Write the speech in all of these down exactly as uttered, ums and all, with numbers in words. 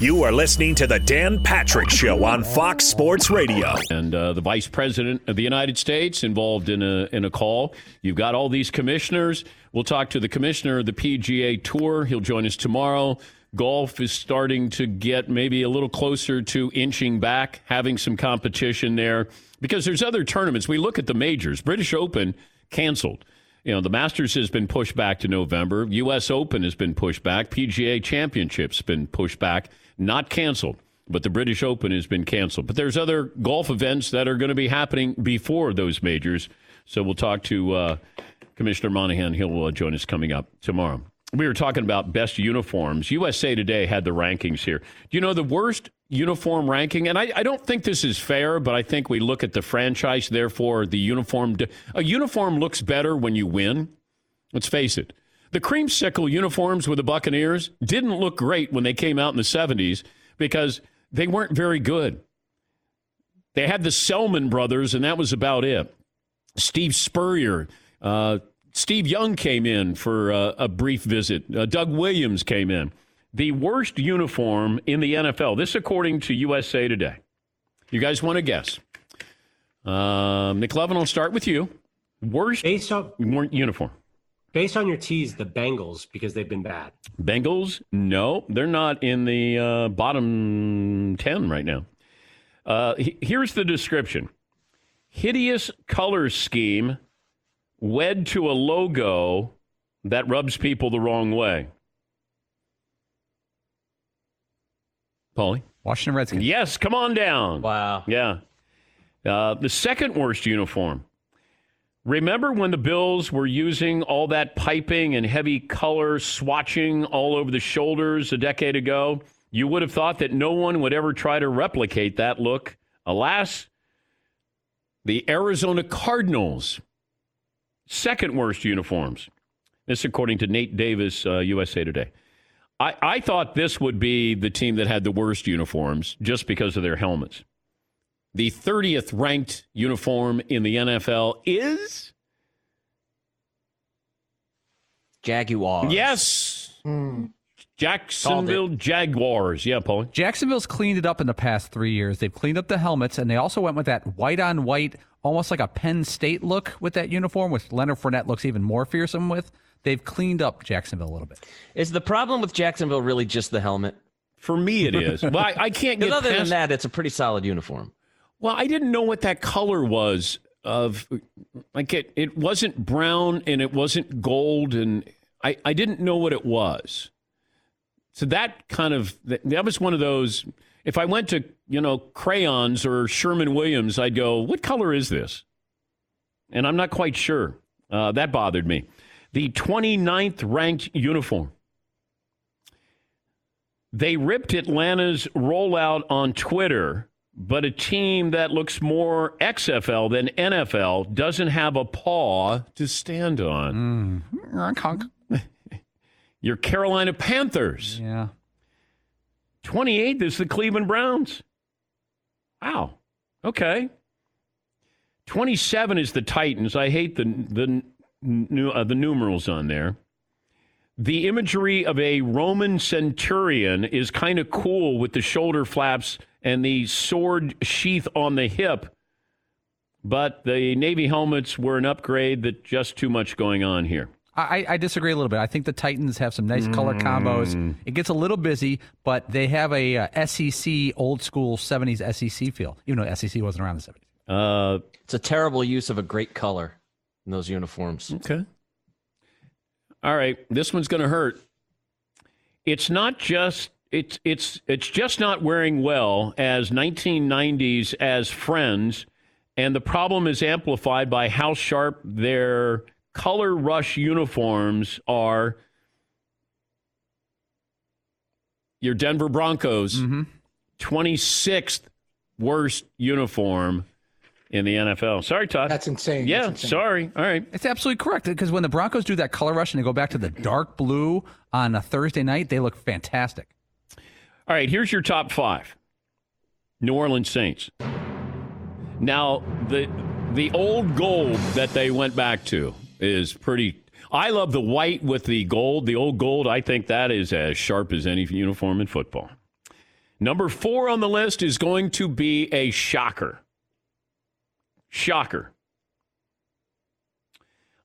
You are listening to the Dan Patrick Show on Fox Sports Radio. And uh, the Vice President of the United States involved in a in a call. You've got all these commissioners. We'll talk to the commissioner of the P G A Tour. He'll join us tomorrow. Golf is starting to get maybe a little closer to inching back, having some competition there. Because there's other tournaments. We look at the majors. British Open canceled. You know, the Masters has been pushed back to November. U S Open has been pushed back. P G A Championship's been pushed back. Not canceled, but the British Open has been canceled. But there's other golf events that are going to be happening before those majors. So we'll talk to uh, Commissioner Monahan. He'll uh, join us coming up tomorrow. We were talking about best uniforms. U S A Today had the rankings here. Do you know the worst uniform ranking? And I, I don't think this is fair, but I think we look at the franchise, therefore the uniform. A uniform looks better when you win. Let's face it. The creamsicle uniforms with the Buccaneers didn't look great when they came out in the seventies because they weren't very good. They had the Selman brothers, and that was about it. Steve Spurrier, uh, Steve Young came in for uh, a brief visit. Uh, Doug Williams came in. The worst uniform in the N F L. This according to U S A Today. You guys want to guess? Um, Nick Levin, I'll start with you. Worst based on, uniform. Based on your tease, the Bengals, because they've been bad. Bengals? No, they're not in the uh, bottom ten right now. Uh, he, here's the description. Hideous color scheme wed to a logo that rubs people the wrong way. Paulie? Washington Redskins. Yes, come on down. Wow. Yeah. Uh, the second worst uniform. Remember when the Bills were using all that piping and heavy color swatching all over the shoulders a decade ago? You would have thought that no one would ever try to replicate that look. Alas, the Arizona Cardinals. Second worst uniforms. This according to Nate Davis, uh, U S A Today. I, I thought this would be the team that had the worst uniforms just because of their helmets. The thirtieth ranked uniform in the N F L is? Jaguars. Yes. Mm. Jacksonville Jaguars. Yeah, Paulie. Jacksonville's cleaned it up in the past three years. They've cleaned up the helmets, and they also went with that white-on-white, almost like a Penn State look with that uniform, which Leonard Fournette looks even more fearsome with. They've cleaned up Jacksonville a little bit. Is the problem with Jacksonville really just the helmet? For me, it is. Well, I, I can't get other past... than that, it's a pretty solid uniform. Well, I didn't know what that color was of. Like it, it wasn't brown and it wasn't gold, and I, I didn't know what it was. So that kind of that was one of those. If I went to you know Crayons or Sherman Williams, I'd go, "What color is this?" And I'm not quite sure. Uh, that bothered me. The twenty-ninth ranked uniform. They ripped Atlanta's rollout on Twitter, but a team that looks more X F L than N F L doesn't have a paw to stand on. Mm. Your Carolina Panthers. Yeah. twenty-eighth is the Cleveland Browns. Wow. Okay. twenty-seven is the Titans. I hate the the new uh, the numerals on there. The imagery of a Roman centurion is kind of cool with the shoulder flaps and the sword sheath on the hip. But the Navy helmets were an upgrade. That just too much going on here. I, I disagree a little bit. I think the Titans have some nice color combos. Mm. It gets a little busy, but they have a uh, S E C, old school seventies S E C feel, even though S E C wasn't around in the seventies. Uh, it's a terrible use of a great color in those uniforms. Okay. All right. This one's going to hurt. It's not just, it's, it's, it's just not wearing well as nineteen nineties as friends, and the problem is amplified by how sharp their color rush uniforms are. Your Denver Broncos, mm-hmm. twenty-sixth worst uniform in the N F L. Sorry, Todd. That's insane. Yeah, That's insane. Sorry. All right. It's absolutely correct, because when the Broncos do that color rush and they go back to the dark blue on a Thursday night, they look fantastic. All right, here's your top five. New Orleans Saints. Now, the the old gold that they went back to is pretty. I love the white with the gold. The old gold, I think that is as sharp as any uniform in football. Number four on the list is going to be a shocker. Shocker.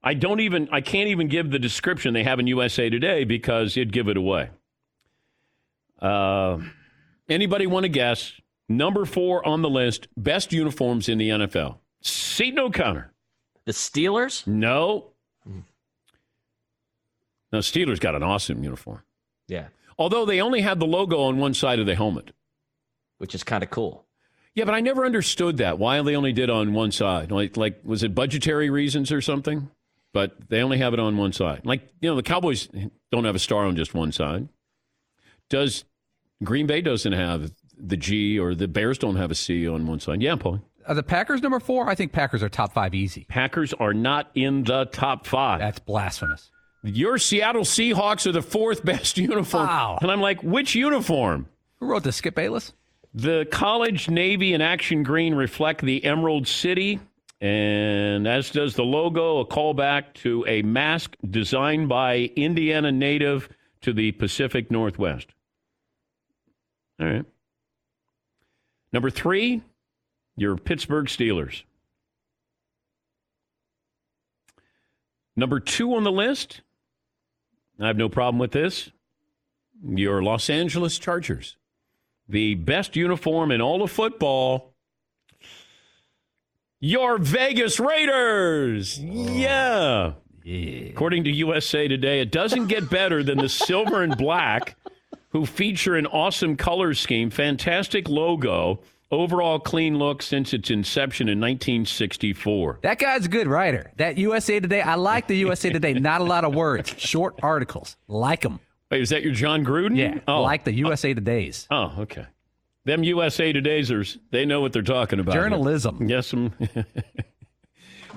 I don't even, I can't even give the description they have in U S A Today because it'd give it away. Uh, anybody want to guess? Number four on the list, best uniforms in the N F L. Seton O'Connor. The Steelers? No. No, Steelers got an awesome uniform. Yeah. Although they only had the logo on one side of the helmet. Which is kind of cool. Yeah, but I never understood that, why they only did on one side. Like, like was it budgetary reasons or something? But they only have it on one side. Like, you know, the Cowboys don't have a star on just one side. Does Green Bay doesn't have the G, or the Bears don't have a C on one side. Yeah, Paulie. Are the Packers number four? I think Packers are top five easy. Packers are not in the top five. That's blasphemous. Your Seattle Seahawks are the fourth best uniform. Wow. And I'm like, which uniform? Who wrote this, Skip Bayless? The College Navy and Action Green reflect the Emerald City, and as does the logo, a callback to a mask designed by Indiana native to the Pacific Northwest. All right. Number three, your Pittsburgh Steelers. Number two on the list, I have no problem with this, your Los Angeles Chargers. The best uniform in all of football, your Vegas Raiders. Yeah. yeah. According to U S A Today, it doesn't get better than the silver and black, who feature an awesome color scheme, fantastic logo, overall clean look since its inception in nineteen sixty-four. That guy's a good writer. That U S A Today, I like the U S A Today. Not a lot of words, short articles. Like them. Wait, is that your John Gruden? Yeah, oh. Like the U S A Todays. Oh, okay. Them U S A Todaysers, they know what they're talking about. Journalism. Yes.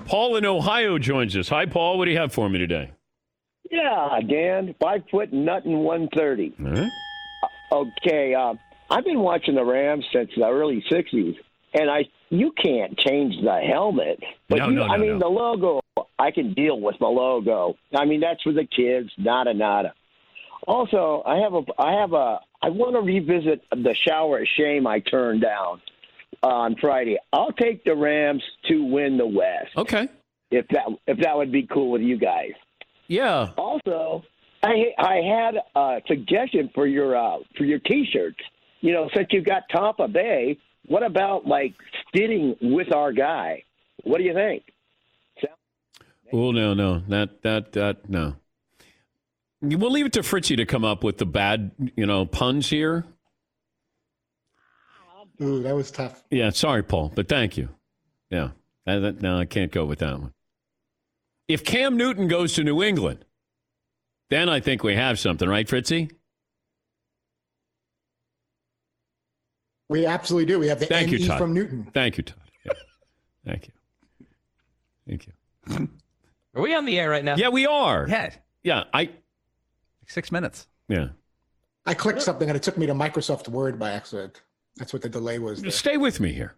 Paul in Ohio joins us. Hi, Paul. What do you have for me today? Yeah, Dan. Five foot nut and one thirty. All right. Okay. Uh, I've been watching the Rams since the early sixties, and I you can't change the helmet. But no, you, no, no, I mean, no. The logo, I can deal with the logo. I mean, that's for the kids, nada, nada. Also, I have a, I have a, I want to revisit the shower of shame I turned down on Friday. I'll take the Rams to win the West. Okay. If that, if that would be cool with you guys. Yeah. Also, I, I had a suggestion for your, uh, for your t-shirts. You know, since you got Tampa Bay, what about like sitting with our guy? What do you think? Oh no, no, that, that, that, no. We'll leave it to Fritzy to come up with the bad, you know, puns here. Ooh, that was tough. Yeah, sorry, Paul, but thank you. Yeah, I, that, no, I can't go with that one. If Cam Newton goes to New England, then I think we have something, right, Fritzy? We absolutely do. We have the thank N E you, from Newton. Thank you, Todd. Yeah. Thank you. Thank you. Are we on the air right now? Yeah, we are. Yeah. Yeah, I... Six minutes. Yeah. I clicked something and it took me to Microsoft Word by accident. That's what the delay was. There. Stay with me here.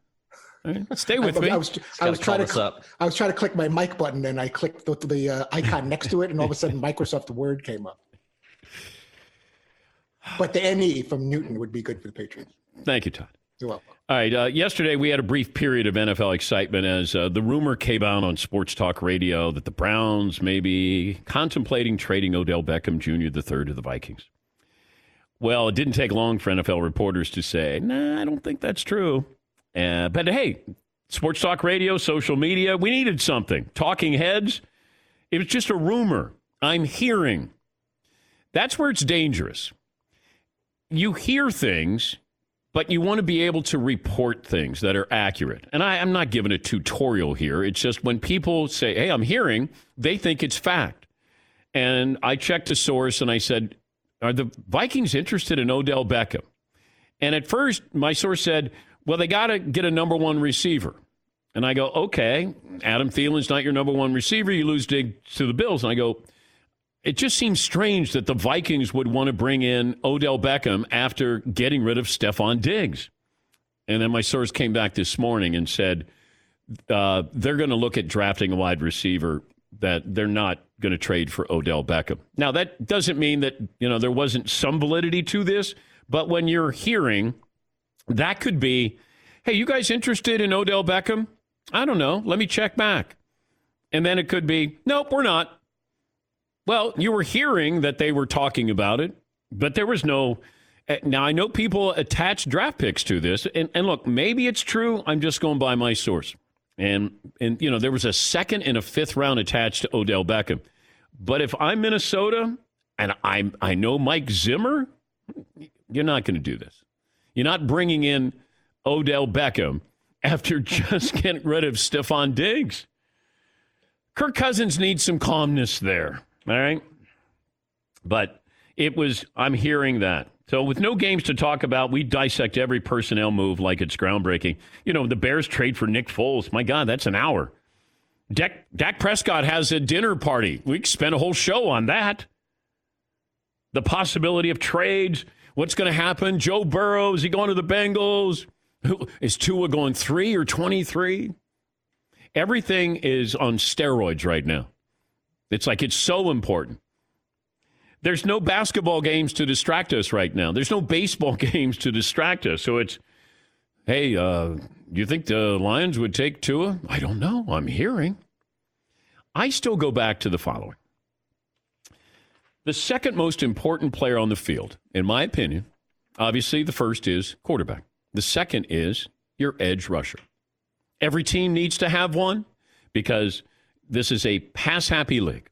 Right? Stay with I, me. I was, I was trying to cl- up. I was trying to click my mic button and I clicked the, the uh, icon next to it and all of a sudden Microsoft Word came up. But the N E from Newton would be good for the Patriots. Thank you, Todd. You're welcome. All right. Uh, yesterday we had a brief period of N F L excitement as uh, the rumor came out on Sports Talk Radio that the Browns may be contemplating trading Odell Beckham Junior the third to the Vikings. Well, it didn't take long for N F L reporters to say, nah, I don't think that's true. Uh, but hey, Sports Talk Radio, social media, we needed something. Talking heads. It was just a rumor I'm hearing. That's where it's dangerous. You hear things, but you want to be able to report things that are accurate. And I, I'm not giving a tutorial here. It's just when people say, hey, I'm hearing, they think it's fact. And I checked a source and I said, are the Vikings interested in Odell Beckham? And at first, my source said, well, they got to get a number one receiver. And I go, okay, Adam Thielen's not your number one receiver. You lose Diggs to the Bills. And I go, it just seems strange that the Vikings would want to bring in Odell Beckham after getting rid of Stephon Diggs. And then my source came back this morning and said uh, they're going to look at drafting a wide receiver, that they're not going to trade for Odell Beckham. Now, that doesn't mean that, you know, there wasn't some validity to this, but when you're hearing That could be, hey, you guys interested in Odell Beckham? I don't know. Let me check back. And then it could be, nope, we're not. Well, you were hearing that they were talking about it, but there was no... Now, I know people attach draft picks to this. And, and look, maybe it's true. I'm just going by my source. And, and, you know, there was a second and a fifth round attached to Odell Beckham. But if I'm Minnesota and I'm, I know Mike Zimmer, you're not going to do this. You're not bringing in Odell Beckham after just getting rid of Stephon Diggs. Kirk Cousins needs some calmness there. All right. But it was, I'm hearing that. So with no games to talk about, we dissect every personnel move like it's groundbreaking. You know, the Bears trade for Nick Foles. My God, that's an hour. Dak, Dak Prescott has a dinner party. We spent a whole show on that. The possibility of trades. What's going to happen? Joe Burrow, is he going to the Bengals? Who, is Tua going three or twenty-three? Everything is on steroids right now. It's like it's so important. There's no basketball games to distract us right now. There's no baseball games to distract us. So it's, hey, uh, do you think the Lions would take Tua? I don't know. I'm hearing. I still go back to the following. The second most important player on the field, in my opinion, obviously the first is quarterback. The second is your edge rusher. Every team needs to have one because this is a pass-happy league.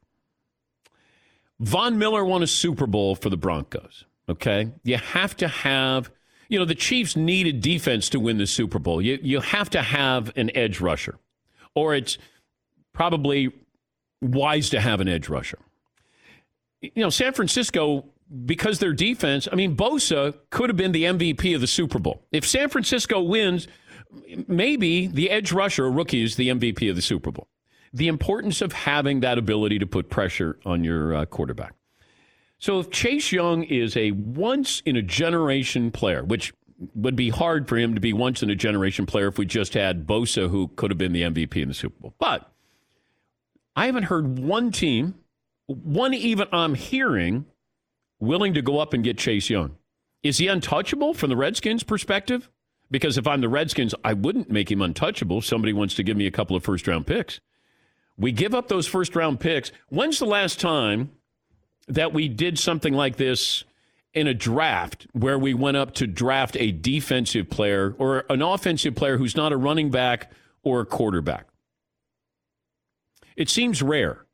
Von Miller won a Super Bowl for the Broncos, okay? You have to have, you know, the Chiefs needed defense to win the Super Bowl. You you have to have an edge rusher, or it's probably wise to have an edge rusher. You know, San Francisco, because their defense, I mean, Bosa could have been the M V P of the Super Bowl. If San Francisco wins, maybe the edge rusher or rookie is the M V P of the Super Bowl. The importance of having that ability to put pressure on your uh, quarterback. So if Chase Young is a once-in-a-generation player, which would be hard for him to be once-in-a-generation player if we just had Bosa, who could have been the M V P in the Super Bowl. But I haven't heard one team, one even I'm hearing, willing to go up and get Chase Young. Is he untouchable from the Redskins' perspective? Because if I'm the Redskins, I wouldn't make him untouchable. Somebody wants to give me a couple of first-round picks. We give up those first-round picks. When's the last time that we did something like this in a draft where we went up to draft a defensive player or an offensive player who's not a running back or a quarterback? It seems rare.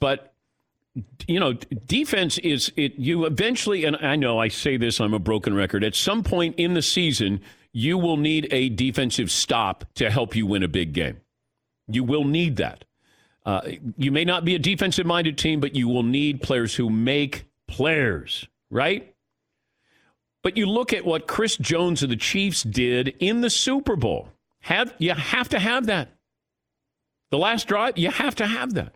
But, you know, defense is it. You eventually, and I know I say this, I'm a broken record. At some point in the season, you will need a defensive stop to help you win a big game. You will need that. Uh, you may not be a defensive-minded team, but you will need players who make players, right? But you look at what Chris Jones of the Chiefs did in the Super Bowl. Have, you have to have that. The last drive, you have to have that.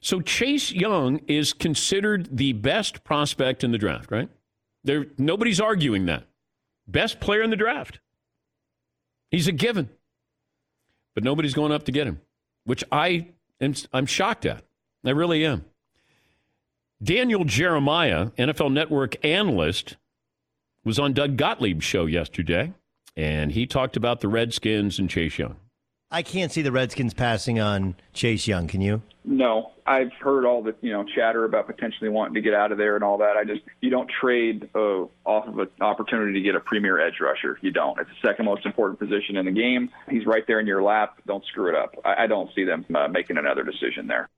So Chase Young is considered the best prospect in the draft, right? There, nobody's arguing that. Best player in the draft. He's a given. But nobody's going up to get him, which I am, I'm shocked at. I really am. Daniel Jeremiah, N F L Network analyst, was on Doug Gottlieb's show yesterday, and he talked about the Redskins and Chase Young. I can't see the Redskins passing on Chase Young, can you? No. I've heard all the you know chatter about potentially wanting to get out of there and all that. I just you don't trade uh, off of an opportunity to get a premier edge rusher. You don't. It's the second most important position in the game. He's right there in your lap. Don't screw it up. I, I don't see them uh, making another decision there.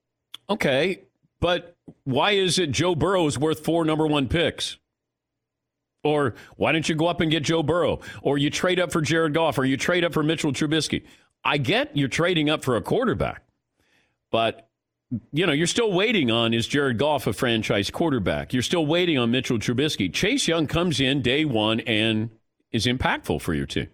Okay, but why is it Joe Burrow is worth four number one picks? Or why don't you go up and get Joe Burrow? Or you trade up for Jared Goff? Or you trade up for Mitchell Trubisky? I get you're trading up for a quarterback, but you know, you're still waiting on, is Jared Goff a franchise quarterback? You're still waiting on Mitchell Trubisky. Chase Young comes in day one and is impactful for your team.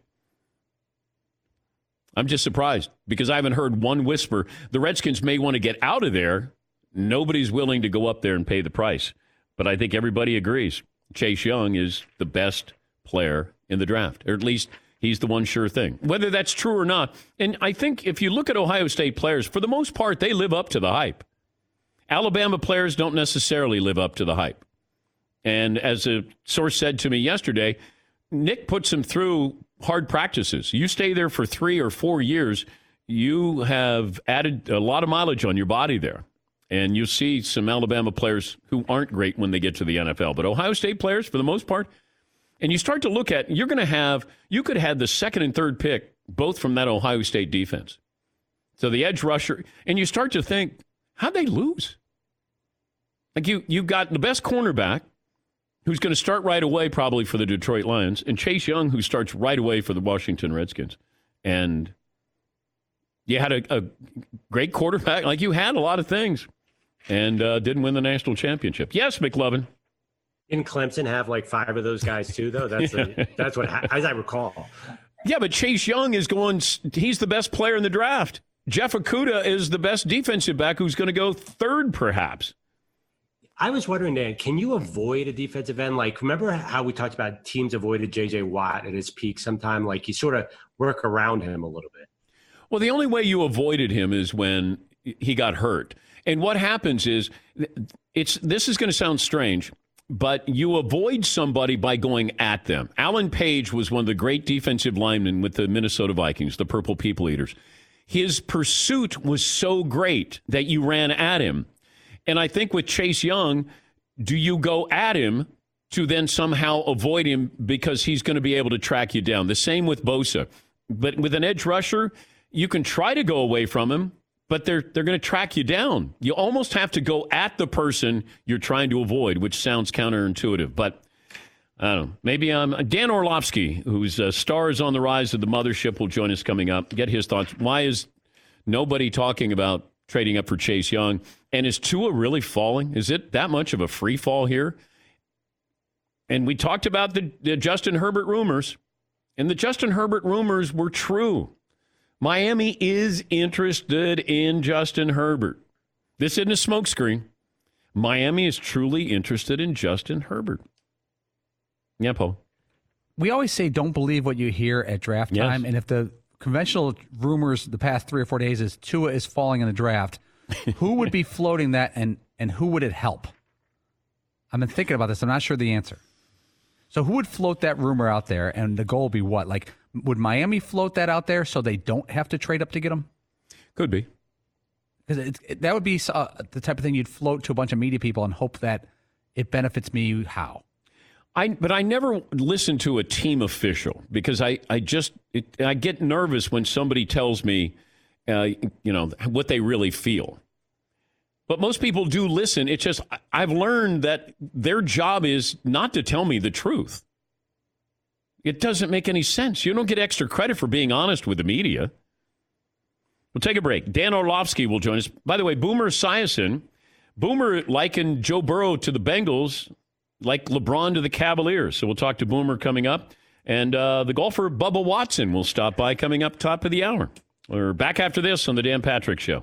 I'm just surprised because I haven't heard one whisper. The Redskins may want to get out of there. Nobody's willing to go up there and pay the price. But I think everybody agrees Chase Young is the best player in the draft, or at least he's the one sure thing, whether that's true or not. And I think if you look at Ohio State players, for the most part, they live up to the hype. Alabama players don't necessarily live up to the hype. And as a source said to me yesterday, Nick puts them through hard practices. You stay there for three or four years, you have added a lot of mileage on your body there. And you see some Alabama players who aren't great when they get to the N F L. But Ohio State players, for the most part, and you start to look at, you're going to have, you could have the second and third pick, both from that Ohio State defense. So the edge rusher, and you start to think, how'd they lose? Like you, you got the best cornerback, who's going to start right away probably for the Detroit Lions, and Chase Young, who starts right away for the Washington Redskins. And you had a, a great quarterback. Like, you had a lot of things, and uh, didn't win the national championship. Yes, McLovin. Didn't Clemson have like five of those guys too, though? That's yeah. a, that's what, as I recall. Yeah, but Chase Young is going, he's the best player in the draft. Jeff Okuda is the best defensive back who's going to go third, perhaps. I was wondering, Dan, can you avoid a defensive end? Like, remember how we talked about teams avoided J J. Watt at his peak sometime? Like, you sort of work around him a little bit. Well, the only way you avoided him is when he got hurt. And what happens is, it's this is going to sound strange, but you avoid somebody by going at them. Alan Page was one of the great defensive linemen with the Minnesota Vikings, the Purple People Eaters. His pursuit was so great that you ran at him. And I think with Chase Young, do you go at him to then somehow avoid him because he's going to be able to track you down? The same with Bosa. But with an edge rusher, you can try to go away from him, but they're they're going to track you down. You almost have to go at the person you're trying to avoid, which sounds counterintuitive. But I don't know. Maybe I'm Dan Orlovsky, whose uh, star is on the rise of the mothership, will join us coming up. Get his thoughts. Why is nobody talking about trading up for Chase Young? And is Tua really falling? Is it that much of a free fall here? And we talked about the, the Justin Herbert rumors, and the Justin Herbert rumors were true. Miami is interested in Justin Herbert. This isn't a smokescreen. Miami is truly interested in Justin Herbert. Yeah, Paul. We always say don't believe what you hear at draft yes. time. And if the conventional rumors the past three or four days is Tua is falling in the draft, who would be floating that, and, and who would it help? I've been thinking about this. I'm not sure the answer. So who would float that rumor out there, and the goal would be what? Like, would Miami float that out there so they don't have to trade up to get him? Could be. Because it, that would be uh, the type of thing you'd float to a bunch of media people and hope that it benefits me how. I, but I never listen to a team official because I, I just it, I get nervous when somebody tells me, uh, you know, what they really feel. But most people do listen. It's just I've learned that their job is not to tell me the truth. It doesn't make any sense. You don't get extra credit for being honest with the media. We'll take a break. Dan Orlovsky will join us. By the way, Boomer Esiason, Boomer likened Joe Burrow to the Bengals, like LeBron to the Cavaliers. So we'll talk to Boomer coming up. And uh, the golfer Bubba Watson will stop by coming up top of the hour. We're back after this on The Dan Patrick Show.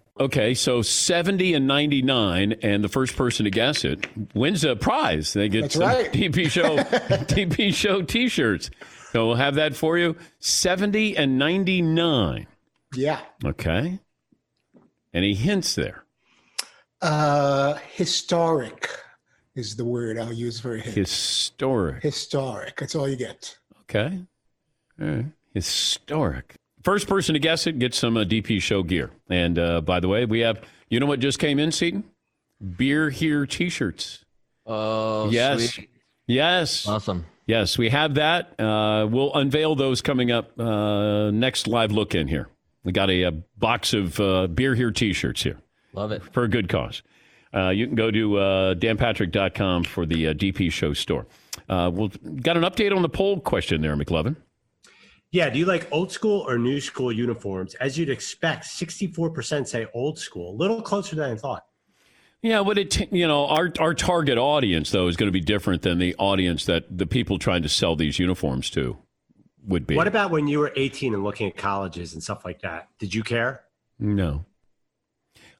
Okay, so seventy and ninety-nine, and the first person to guess it wins a prize. They get some right. D P Show D P Show T-shirts. So we'll have that for you. seventy and ninety-nine. Yeah. Okay. Any hints there? Uh, historic is the word I'll use for a hint. Historic. Historic. That's all you get. Okay. All right. Historic. First person to guess it gets some uh, D P Show gear. And uh, by the way, we have, you know what just came in, Seton? Beer Here T-shirts. Oh, yes. Sweet. Yes. Awesome. Yes, we have that. Uh, we'll unveil those coming up uh, next live look in here. We got a, a box of uh, Beer Here T-shirts here. Love it. For a good cause. Uh, you can go to uh, dan patrick dot com for the uh, D P Show store. Uh, we'll got an update on the poll question there, McLovin. Yeah, do you like old school or new school uniforms? As you'd expect, sixty-four percent say old school. A little closer than I thought. Yeah, but it you know, our our target audience though is going to be different than the audience that the people trying to sell these uniforms to would be. What about when you were eighteen and looking at colleges and stuff like that? Did you care? No.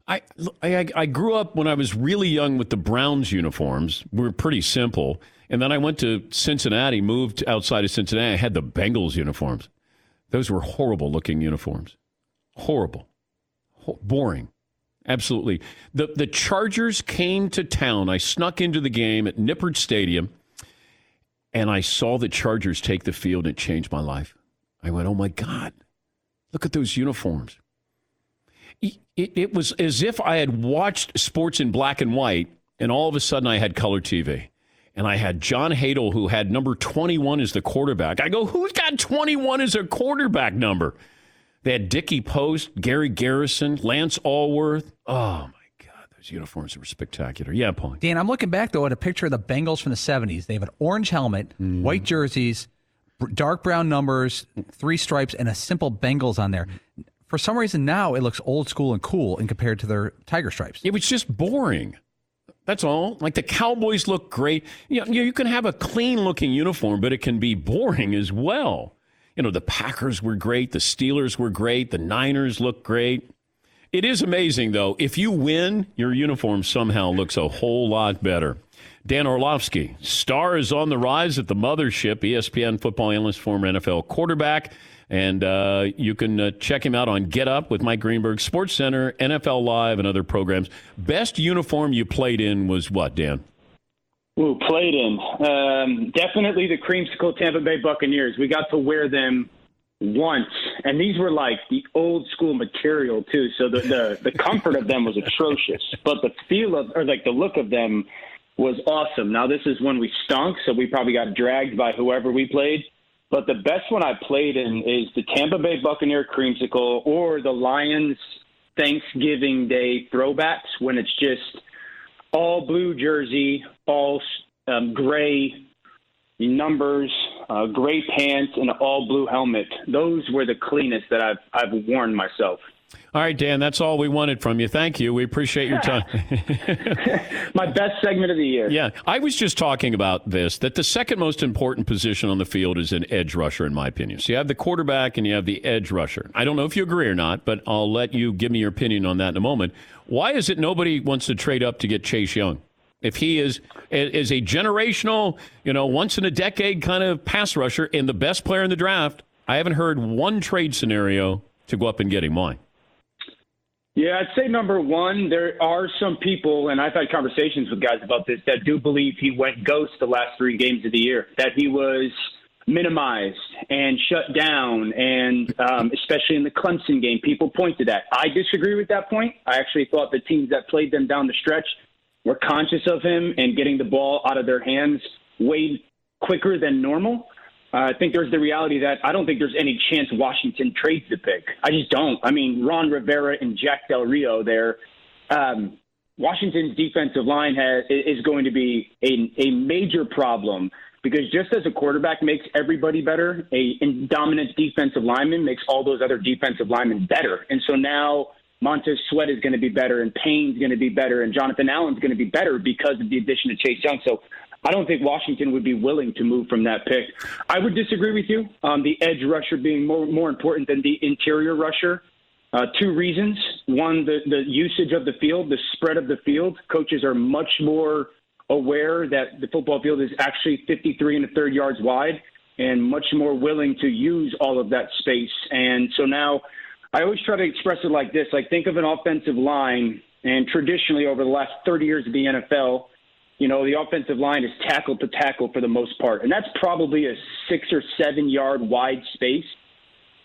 I, I I grew up when I was really young with the Browns uniforms. We were pretty simple. And then I went to Cincinnati, moved outside of Cincinnati. I had the Bengals uniforms. Those were horrible-looking uniforms. Horrible. Ho- boring. Absolutely. The the Chargers came to town. I snuck into the game at Nippert Stadium, and I saw the Chargers take the field, and it changed my life. I went, oh, my God. Look at those uniforms. It, it, it was as if I had watched sports in black and white, and all of a sudden I had color T V. And I had John Hadle, who had number twenty-one as the quarterback. I go, who's got twenty-one as a quarterback number? They had Dickie Post, Gary Garrison, Lance Allworth. Oh, my God, those uniforms were spectacular. Yeah, Paulie. Dan, I'm looking back, though, at a picture of the Bengals from the seventies. They have an orange helmet, mm. white jerseys, dark brown numbers, three stripes, and a simple Bengals on there. For some reason now, it looks old school and cool in compared to their tiger stripes. It was just boring. That's all. Like the Cowboys look great. You know, you can have a clean-looking uniform, but it can be boring as well. You know, the Packers were great. The Steelers were great. The Niners look great. It is amazing, though. If you win, your uniform somehow looks a whole lot better. Dan Orlovsky, star is on the rise at the mothership, E S P N football analyst, former N F L quarterback. And uh, you can uh, check him out on Get Up with Mike Greenberg, Sports Center, N F L Live, and other programs. Best uniform you played in was what, Dan? Ooh, played in. Um, definitely the creamsicle Tampa Bay Buccaneers. We got to wear them once, and these were like the old school material too. So the the, the comfort of them was atrocious, but the feel of or like the look of them was awesome. Now this is when we stunk, so we probably got dragged by whoever we played. But the best one I played in is the Tampa Bay Buccaneer creamsicle or the Lions Thanksgiving Day throwbacks when it's just all blue jersey, all um, gray numbers, uh, gray pants, and an all blue helmet. Those were the cleanest that I've I've worn myself. All right, Dan, that's all we wanted from you. Thank you. We appreciate your time. My best segment of the year. Yeah, I was just talking about this, that the second most important position on the field is an edge rusher, in my opinion. So you have the quarterback and you have the edge rusher. I don't know if you agree or not, but I'll let you give me your opinion on that in a moment. Why is it nobody wants to trade up to get Chase Young? If he is is a generational, you know, once-in-a-decade kind of pass rusher and the best player in the draft, I haven't heard one trade scenario to go up and get him. Why? Yeah, I'd say number one, there are some people, and I've had conversations with guys about this, that do believe he went ghost the last three games of the year, that he was minimized and shut down, and um, especially in the Clemson game, people point to that. I disagree with that point. I actually thought the teams that played them down the stretch were conscious of him and getting the ball out of their hands way quicker than normal. Uh, I think there's the reality that I don't think there's any chance Washington trades the pick. I just don't. I mean, Ron Rivera and Jack Del Rio there. Um, Washington's defensive line has, is going to be a, a major problem because just as a quarterback makes everybody better, a, a dominant defensive lineman makes all those other defensive linemen better. And so now Montez Sweat is going to be better and Payne's going to be better and Jonathan Allen's going to be better because of the addition of Chase Young. So I don't think Washington would be willing to move from that pick. I would disagree with you on the edge rusher being more, more important than the interior rusher. Uh, two reasons. One, the, the usage of the field, the spread of the field. Coaches are much more aware that the football field is actually fifty-three and a third yards wide and much more willing to use all of that space. And so now I always try to express it like this. Like think of an offensive line, and traditionally over the last thirty years of the N F L, you know, the offensive line is tackle to tackle for the most part. And that's probably a six or seven yard wide space.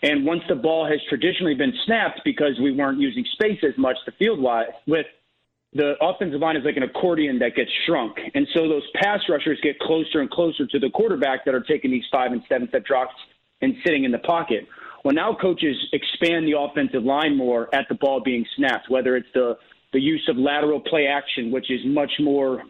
And once the ball has traditionally been snapped because we weren't using space as much, the field wide with the offensive line is like an accordion that gets shrunk. And so those pass rushers get closer and closer to the quarterback that are taking these five and seven step drops and sitting in the pocket. Well, now coaches expand the offensive line more at the ball being snapped, whether it's the, the use of lateral play action, which is much more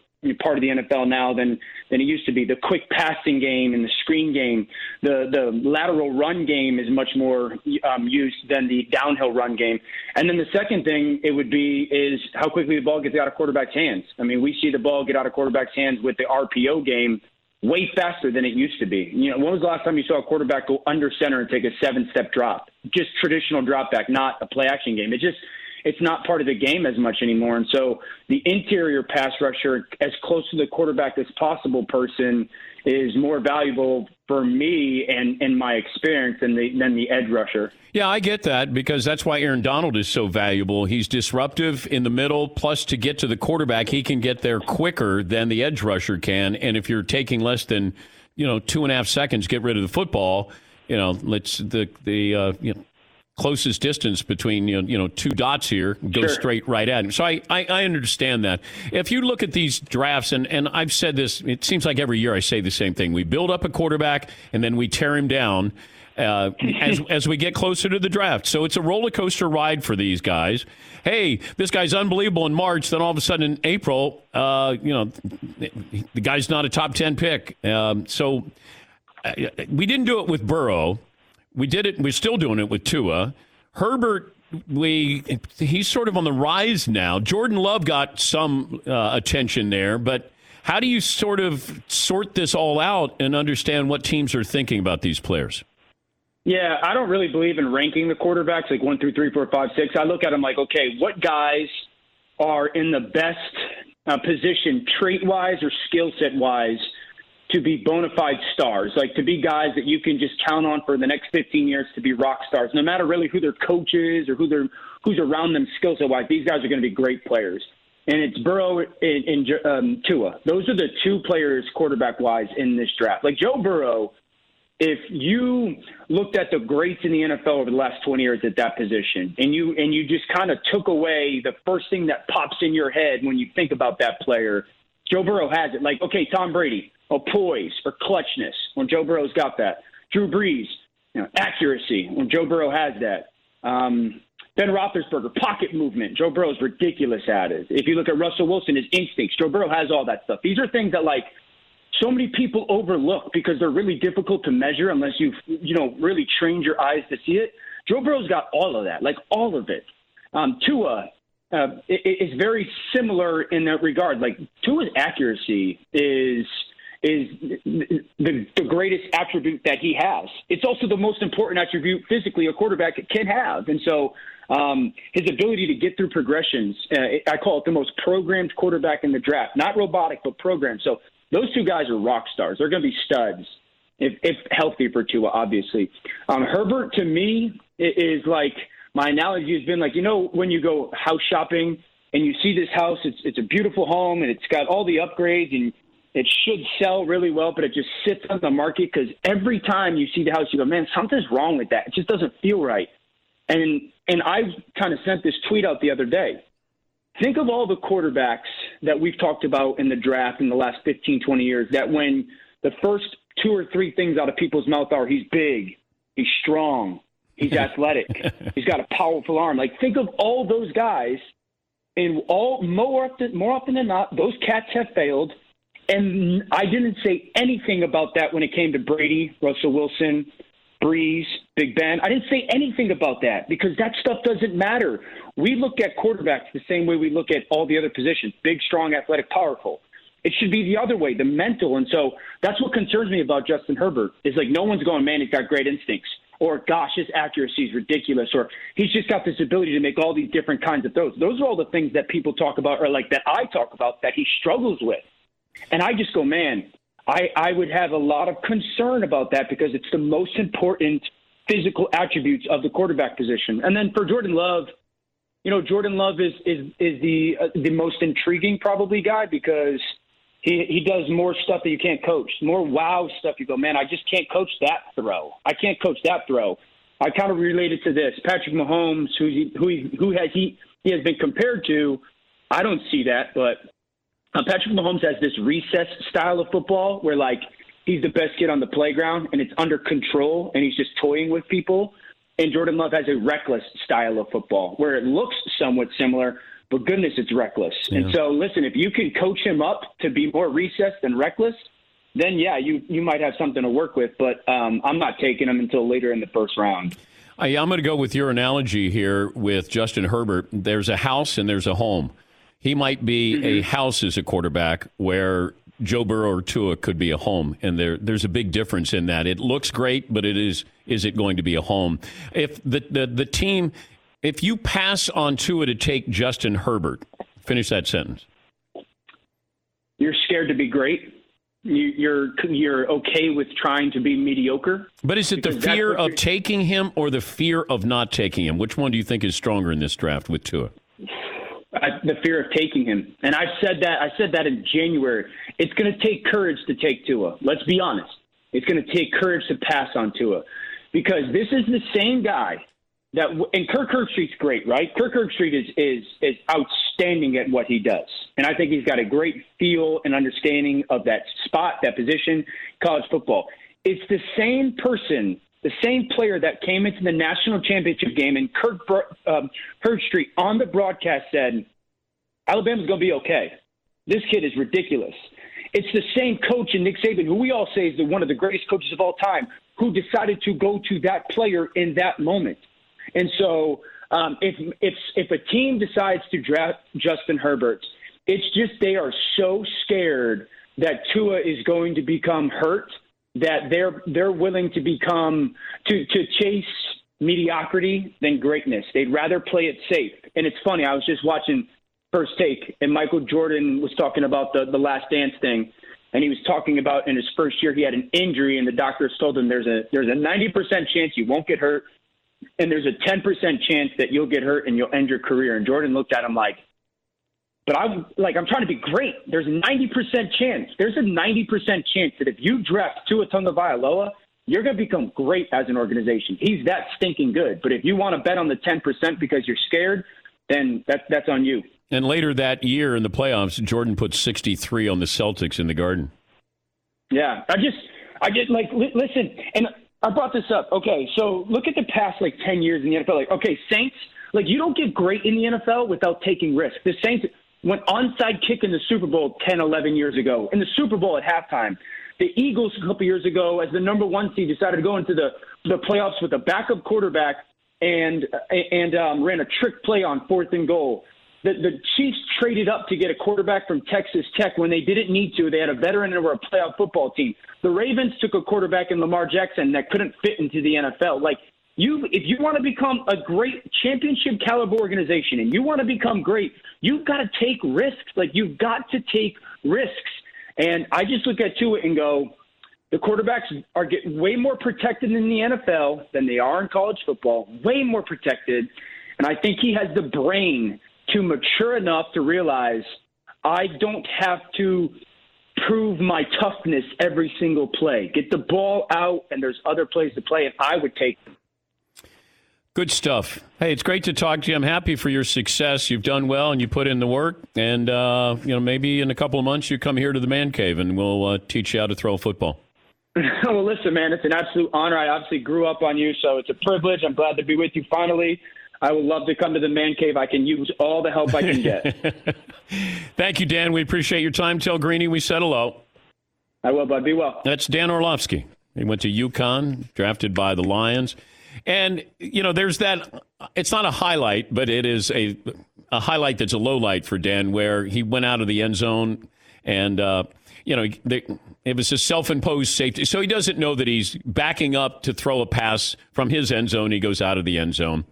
part of the N F L now than, than it used to be. The quick passing game and the screen game, the, the lateral run game is much more um, used than the downhill run game. And then the second thing it would be is how quickly the ball gets out of quarterback's hands. I mean, we see the ball get out of quarterback's hands with the R P O game way faster than it used to be. You know, when was the last time you saw a quarterback go under center and take a seven-step drop? Just traditional drop back, not a play action game. It just, it's not part of the game as much anymore. And so the interior pass rusher, as close to the quarterback as possible person, is more valuable for me and, and my experience than the, than the edge rusher. Yeah, I get that, because that's why Aaron Donald is so valuable. He's disruptive in the middle, plus to get to the quarterback, he can get there quicker than the edge rusher can. And if you're taking less than, you know, two and a half seconds, get rid of the football, you know, let's the, the uh, you know, closest distance between, you know, you know two dots here goes sure. straight right at him. So I, I, I understand that. If you look at these drafts, and, and I've said this, it seems like every year I say the same thing. We build up a quarterback, and then we tear him down uh, as as we get closer to the draft. So it's a roller coaster ride for these guys. Hey, this guy's unbelievable in March. Then all of a sudden in April, uh, you know, the guy's not a top ten pick. Um, so we didn't do it with Burrow. We did it. We're still doing it with Tua. Herbert, we he's sort of on the rise now. Jordan Love got some uh, attention there, but how do you sort of sort this all out and understand what teams are thinking about these players? Yeah, I don't really believe in ranking the quarterbacks like one, two, three, four, five, six. I look at them like, okay, what guys are in the best uh, position, trait-wise or skill set-wise, to be bona fide stars, like to be guys that you can just count on for the next fifteen years to be rock stars, no matter really who their coach is or who they're, who's around them skill set wise. These guys are going to be great players. And it's Burrow and, and um, Tua. Those are the two players quarterback wise in this draft. Like Joe Burrow, if you looked at the greats in the N F L over the last twenty years at that position, and you and you just kind of took away the first thing that pops in your head when you think about that player, Joe Burrow has it. Like, okay, Tom Brady. Oh, poise or clutchness. When Joe Burrow's got that. Drew Brees, you know, accuracy. When Joe Burrow has that. Um, Ben Roethlisberger, pocket movement. Joe Burrow's ridiculous at it. If you look at Russell Wilson, his instincts. Joe Burrow has all that stuff. These are things that, like, so many people overlook because they're really difficult to measure unless you've, you know, really trained your eyes to see it. Joe Burrow's got all of that, like all of it. Um, Tua. Uh, it, it's very similar in that regard. Like, Tua's accuracy is is the, the greatest attribute that he has. It's also the most important attribute physically a quarterback can have. And so um, his ability to get through progressions, uh, I call it the most programmed quarterback in the draft. Not robotic, but programmed. So those two guys are rock stars. They're going to be studs, if, if healthy for Tua, obviously. Um, Herbert, to me, is like – my analogy has been like, you know, when you go house shopping and you see this house, it's it's a beautiful home and it's got all the upgrades and it should sell really well, but it just sits on the market because every time you see the house, you go, man, something's wrong with that. It just doesn't feel right. And and I kind of sent this tweet out the other day. Think of all the quarterbacks that we've talked about in the draft in the last fifteen, twenty years that when the first two or three things out of people's mouth are he's big, he's strong, he's athletic. He's got a powerful arm. Like, think of all those guys, and all more often, more often than not, those cats have failed. And I didn't say anything about that when it came to Brady, Russell Wilson, Breeze, Big Ben. I didn't say anything about that because that stuff doesn't matter. We look at quarterbacks the same way we look at all the other positions: big, strong, athletic, powerful. It should be the other way, the mental. And so that's what concerns me about Justin Herbert. Is like no one's going, man, he's got great instincts. Or, gosh, his accuracy is ridiculous, or he's just got this ability to make all these different kinds of throws. Those are all the things that people talk about, or like that I talk about, that he struggles with. And I just go, man, I, I would have a lot of concern about that because it's the most important physical attributes of the quarterback position. And then for Jordan Love, you know, Jordan Love is is, is the uh, the most intriguing probably guy because He, he does more stuff that you can't coach, more wow stuff. You go, man, I just can't coach that throw. I can't coach that throw. I kind of relate it to this. Patrick Mahomes, who he, who he, who has he, he has been compared to, I don't see that, but uh, Patrick Mahomes has this recess style of football where, like, he's the best kid on the playground, and it's under control, and he's just toying with people. And Jordan Love has a reckless style of football where it looks somewhat similar, but goodness, it's reckless. Yeah. And so, listen, if you can coach him up to be more recessed than reckless, then, yeah, you, you might have something to work with. But um, I'm not taking him until later in the first round. I, I'm going to go with your analogy here with Justin Herbert. There's a house and there's a home. He might be mm-hmm. a house as a quarterback where Joe Burrow or Tua could be a home. And there there's a big difference in that. It looks great, but it is is it going to be a home? If the the, the team – If you pass on Tua to take Justin Herbert, finish that sentence. You're scared to be great. You, you're you're okay with trying to be mediocre. But is it the fear of taking him or the fear of not taking him? Which one do you think is stronger in this draft with Tua? I, the fear of taking him. And I said that I said that in January. It's going to take courage to take Tua. Let's be honest. It's going to take courage to pass on Tua, because this is the same guy that – and Kirk Herbstreit's great, right? Kirk Herbstreit is, is, is outstanding at what he does. And I think he's got a great feel and understanding of that spot, that position, college football. It's the same person, the same player that came into the national championship game, and Kirk um, Herbstreit on the broadcast said, Alabama's going to be okay. This kid is ridiculous. It's the same coach in Nick Saban, who we all say is the, one of the greatest coaches of all time, who decided to go to that player in that moment. And so um, if, if, if a team decides to draft Justin Herbert, it's just they are so scared that Tua is going to become hurt that they're they're willing to become to, to chase mediocrity than greatness. They'd rather play it safe. And it's funny, I was just watching First Take, and Michael Jordan was talking about the, the Last Dance thing, and he was talking about in his first year he had an injury, and the doctors told him there's a there's a ninety percent chance you won't get hurt, and there's a ten percent chance that you'll get hurt and you'll end your career. And Jordan looked at him like, but I'm like, I'm trying to be great. There's a ninety percent chance. There's a ninety percent chance that if you draft Tua Tagovailoa, you're going to become great as an organization. He's that stinking good. But if you want to bet on the ten percent because you're scared, then that, that's on you. And later that year in the playoffs, Jordan put sixty-three on the Celtics in the Garden. Yeah, I just, I just like, li- listen, and I brought this up. Okay, so look at the past like ten years in the N F L. Like, okay, Saints, like you don't get great in the N F L without taking risks. The Saints went onside kick in the Super Bowl ten, eleven years ago, in the Super Bowl at halftime. The Eagles a couple years ago, as the number one seed, decided to go into the, the playoffs with a backup quarterback and and um, ran a trick play on fourth and goal. The, the Chiefs traded up to get a quarterback from Texas Tech when they didn't need to. They had a veteran and were a playoff football team. The Ravens took a quarterback in Lamar Jackson that couldn't fit into the N F L. Like, You, if you want to become a great championship caliber organization and you want to become great, you've got to take risks. Like, you've got to take risks. And I just look at Tua and go, the quarterbacks are getting way more protected in the N F L than they are in college football, way more protected. And I think he has the brain to mature enough to realize I don't have to prove my toughness every single play. Get the ball out, and there's other plays to play, and I would take them. Good stuff. Hey, it's great to talk to you. I'm happy for your success. You've done well, and you put in the work. And uh, you know, maybe in a couple of months, you come here to the Man Cave, and we'll uh, teach you how to throw football. Well, listen, man, it's an absolute honor. I obviously grew up on you, so it's a privilege. I'm glad to be with you finally. I would love to come to the Man Cave. I can use all the help I can get. Thank you, Dan. We appreciate your time. Tell Greeny we said hello. I will, bud. Be well. That's Dan Orlovsky. He went to UConn, drafted by the Lions. And, you know, there's that, it's not a highlight, but it is a a highlight that's a low light for Dan, where he went out of the end zone and, uh, you know, they, it was a self-imposed safety. So he doesn't know that he's backing up to throw a pass from his end zone. He goes out of the end zone.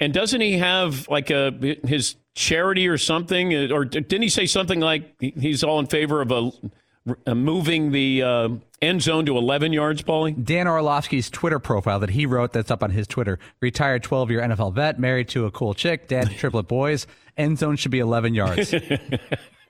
And doesn't he have like a his charity or something? Or didn't he say something like he's all in favor of a... moving the uh, end zone to eleven yards, Paulie? Dan Orlovsky's Twitter profile that he wrote, that's up on his Twitter. Retired twelve-year N F L vet, married to a cool chick, dad to triplet boys. End zone should be eleven yards.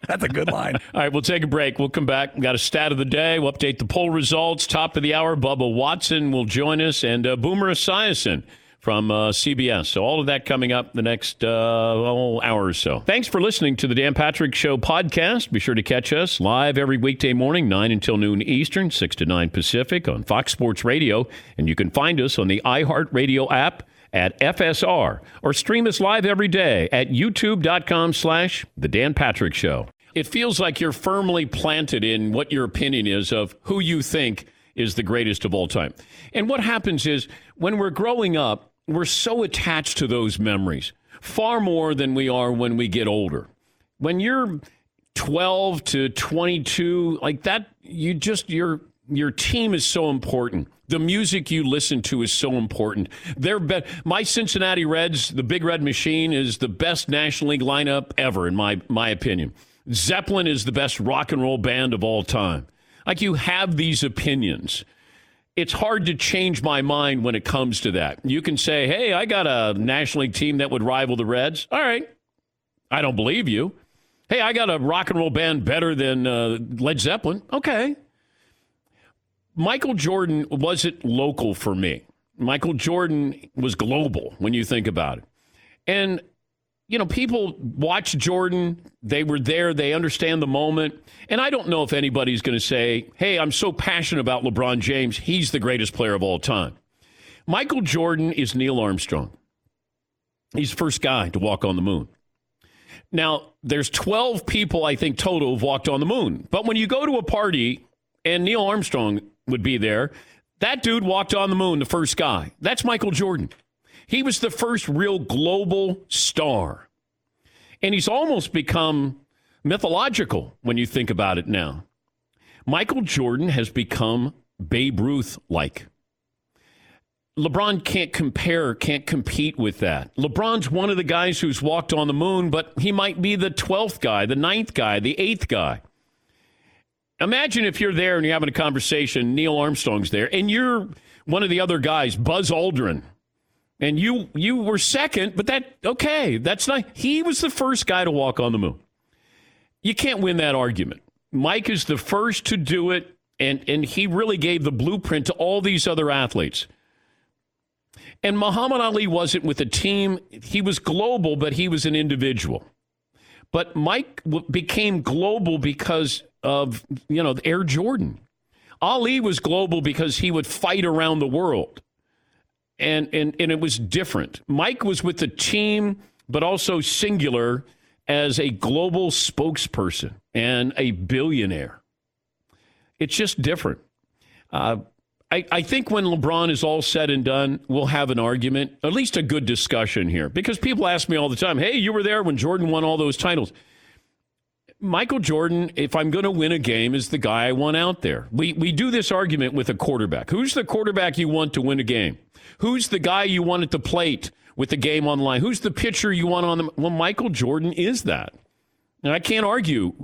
That's a good line. All right, we'll take a break. We'll come back. We've got a stat of the day. We'll update the poll results. Top of the hour, Bubba Watson will join us, and uh, Boomer Esiason from uh, C B S. So all of that coming up the next uh, hour or so. Thanks for listening to the Dan Patrick Show podcast. Be sure to catch us live every weekday morning, nine until noon Eastern, six to nine Pacific on Fox Sports Radio. And you can find us on the iHeartRadio app at F S R, or stream us live every day at youtube.com slash The Dan Patrick Show. It feels like you're firmly planted in what your opinion is of who you think is the greatest of all time. And what happens is when we're growing up, we're so attached to those memories, far more than we are when we get older. When you're twelve to twenty-two, like that, you just, you're your team is so important. The music you listen to is so important. They're be- my Cincinnati Reds, the Big Red Machine, is the best National League lineup ever, in my my opinion. Zeppelin is the best rock and roll band of all time. Like, you have these opinions. It's hard to change my mind when it comes to that. You can say, hey, I got a National League team that would rival the Reds. All right. I don't believe you. Hey, I got a rock and roll band better than uh, Led Zeppelin. Okay. Michael Jordan wasn't local for me. Michael Jordan was global when you think about it. And, you know, people watch Jordan. They were there. They understand the moment. And I don't know if anybody's going to say, hey, I'm so passionate about LeBron James. He's the greatest player of all time. Michael Jordan is Neil Armstrong. He's the first guy to walk on the moon. Now, there's twelve people, I think, total have walked on the moon. But when you go to a party and Neil Armstrong would be there, that dude walked on the moon, the first guy. That's Michael Jordan. He was the first real global star. And he's almost become mythological when you think about it now. Michael Jordan has become Babe Ruth-like. LeBron can't compare, can't compete with that. LeBron's one of the guys who's walked on the moon, but he might be the twelfth guy, the ninth guy, the eighth guy. Imagine if you're there and you're having a conversation, Neil Armstrong's there, and you're one of the other guys, Buzz Aldrin, and you you were second, but that, okay, that's not, he was the first guy to walk on the moon. You can't win that argument. Mike is the first to do it, and, and he really gave the blueprint to all these other athletes. And Muhammad Ali wasn't with a team. He was global, but he was an individual. But Mike w- became global because of, you know, Air Jordan. Ali was global because he would fight around the world. And, and, and it was different. Mike was with the team, but also singular as a global spokesperson and a billionaire. It's just different. Uh, I, I think when LeBron is all said and done, we'll have an argument, at least a good discussion here. Because people ask me all the time, hey, you were there when Jordan won all those titles. Michael Jordan, if I'm going to win a game, is the guy I want out there. We we do this argument with a quarterback. Who's the quarterback you want to win a game? Who's the guy you want at the plate with the game on the line? Who's the pitcher you want on the... Well, Michael Jordan is that. And I can't argue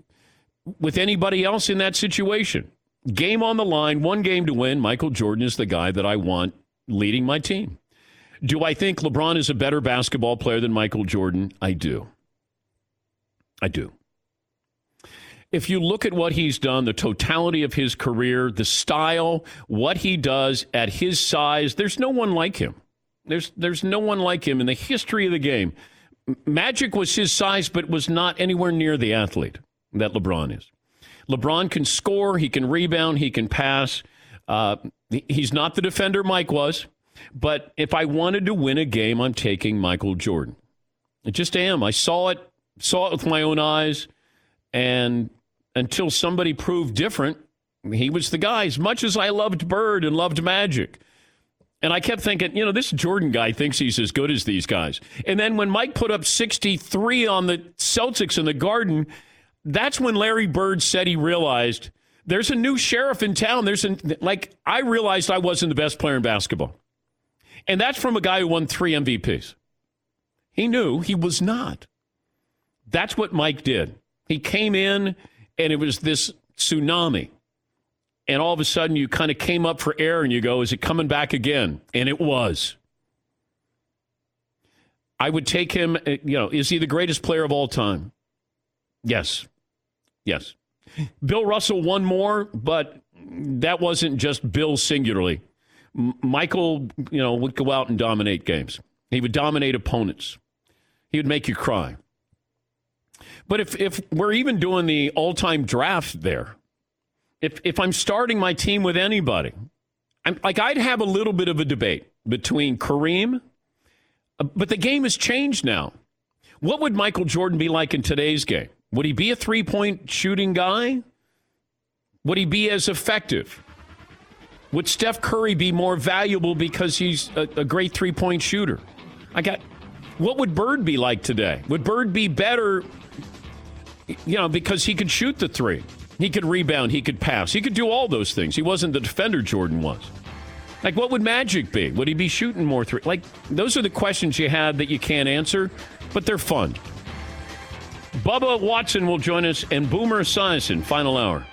with anybody else in that situation. Game on the line, one game to win. Michael Jordan is the guy that I want leading my team. Do I think LeBron is a better basketball player than Michael Jordan? I do. I do. If you look at what he's done, the totality of his career, the style, what he does at his size, there's no one like him. There's there's no one like him in the history of the game. Magic was his size, but was not anywhere near the athlete that LeBron is. LeBron can score, he can rebound, he can pass. Uh, he's not the defender Mike was, but if I wanted to win a game, I'm taking Michael Jordan. I just am. I saw it, saw it with my own eyes, and until somebody proved different, he was the guy. As much as I loved Bird and loved Magic, and I kept thinking, you know, this Jordan guy thinks he's as good as these guys. And then when Mike put up sixty-three on the Celtics in the Garden, that's when Larry Bird said he realized there's a new sheriff in town. There's an, like, I realized I wasn't the best player in basketball. And that's from a guy who won three M V Ps. He knew he was not. That's what Mike did. He came in and it was this tsunami. And all of a sudden you kind of came up for air and you go, is it coming back again? And it was. I would take him, you know, is he the greatest player of all time? Yes. Yes. Bill Russell won more, but that wasn't just Bill singularly. M- Michael, you know, would go out and dominate games. He would dominate opponents. He would make you cry. But if, if we're even doing the all-time draft there, if if I'm starting my team with anybody, I'm like, I'd have a little bit of a debate between Kareem, but the game has changed now. What would Michael Jordan be like in today's game? Would he be a three-point shooting guy? Would he be as effective? Would Steph Curry be more valuable because he's a, a great three-point shooter? I got. What would Bird be like today? Would Bird be better, you know, because he could shoot the three? He could rebound. He could pass. He could do all those things. He wasn't the defender Jordan was. Like, what would Magic be? Would he be shooting more three? Like, those are the questions you had that you can't answer, but they're fun. Bubba Watson will join us, and Boomer Esiason, final hour.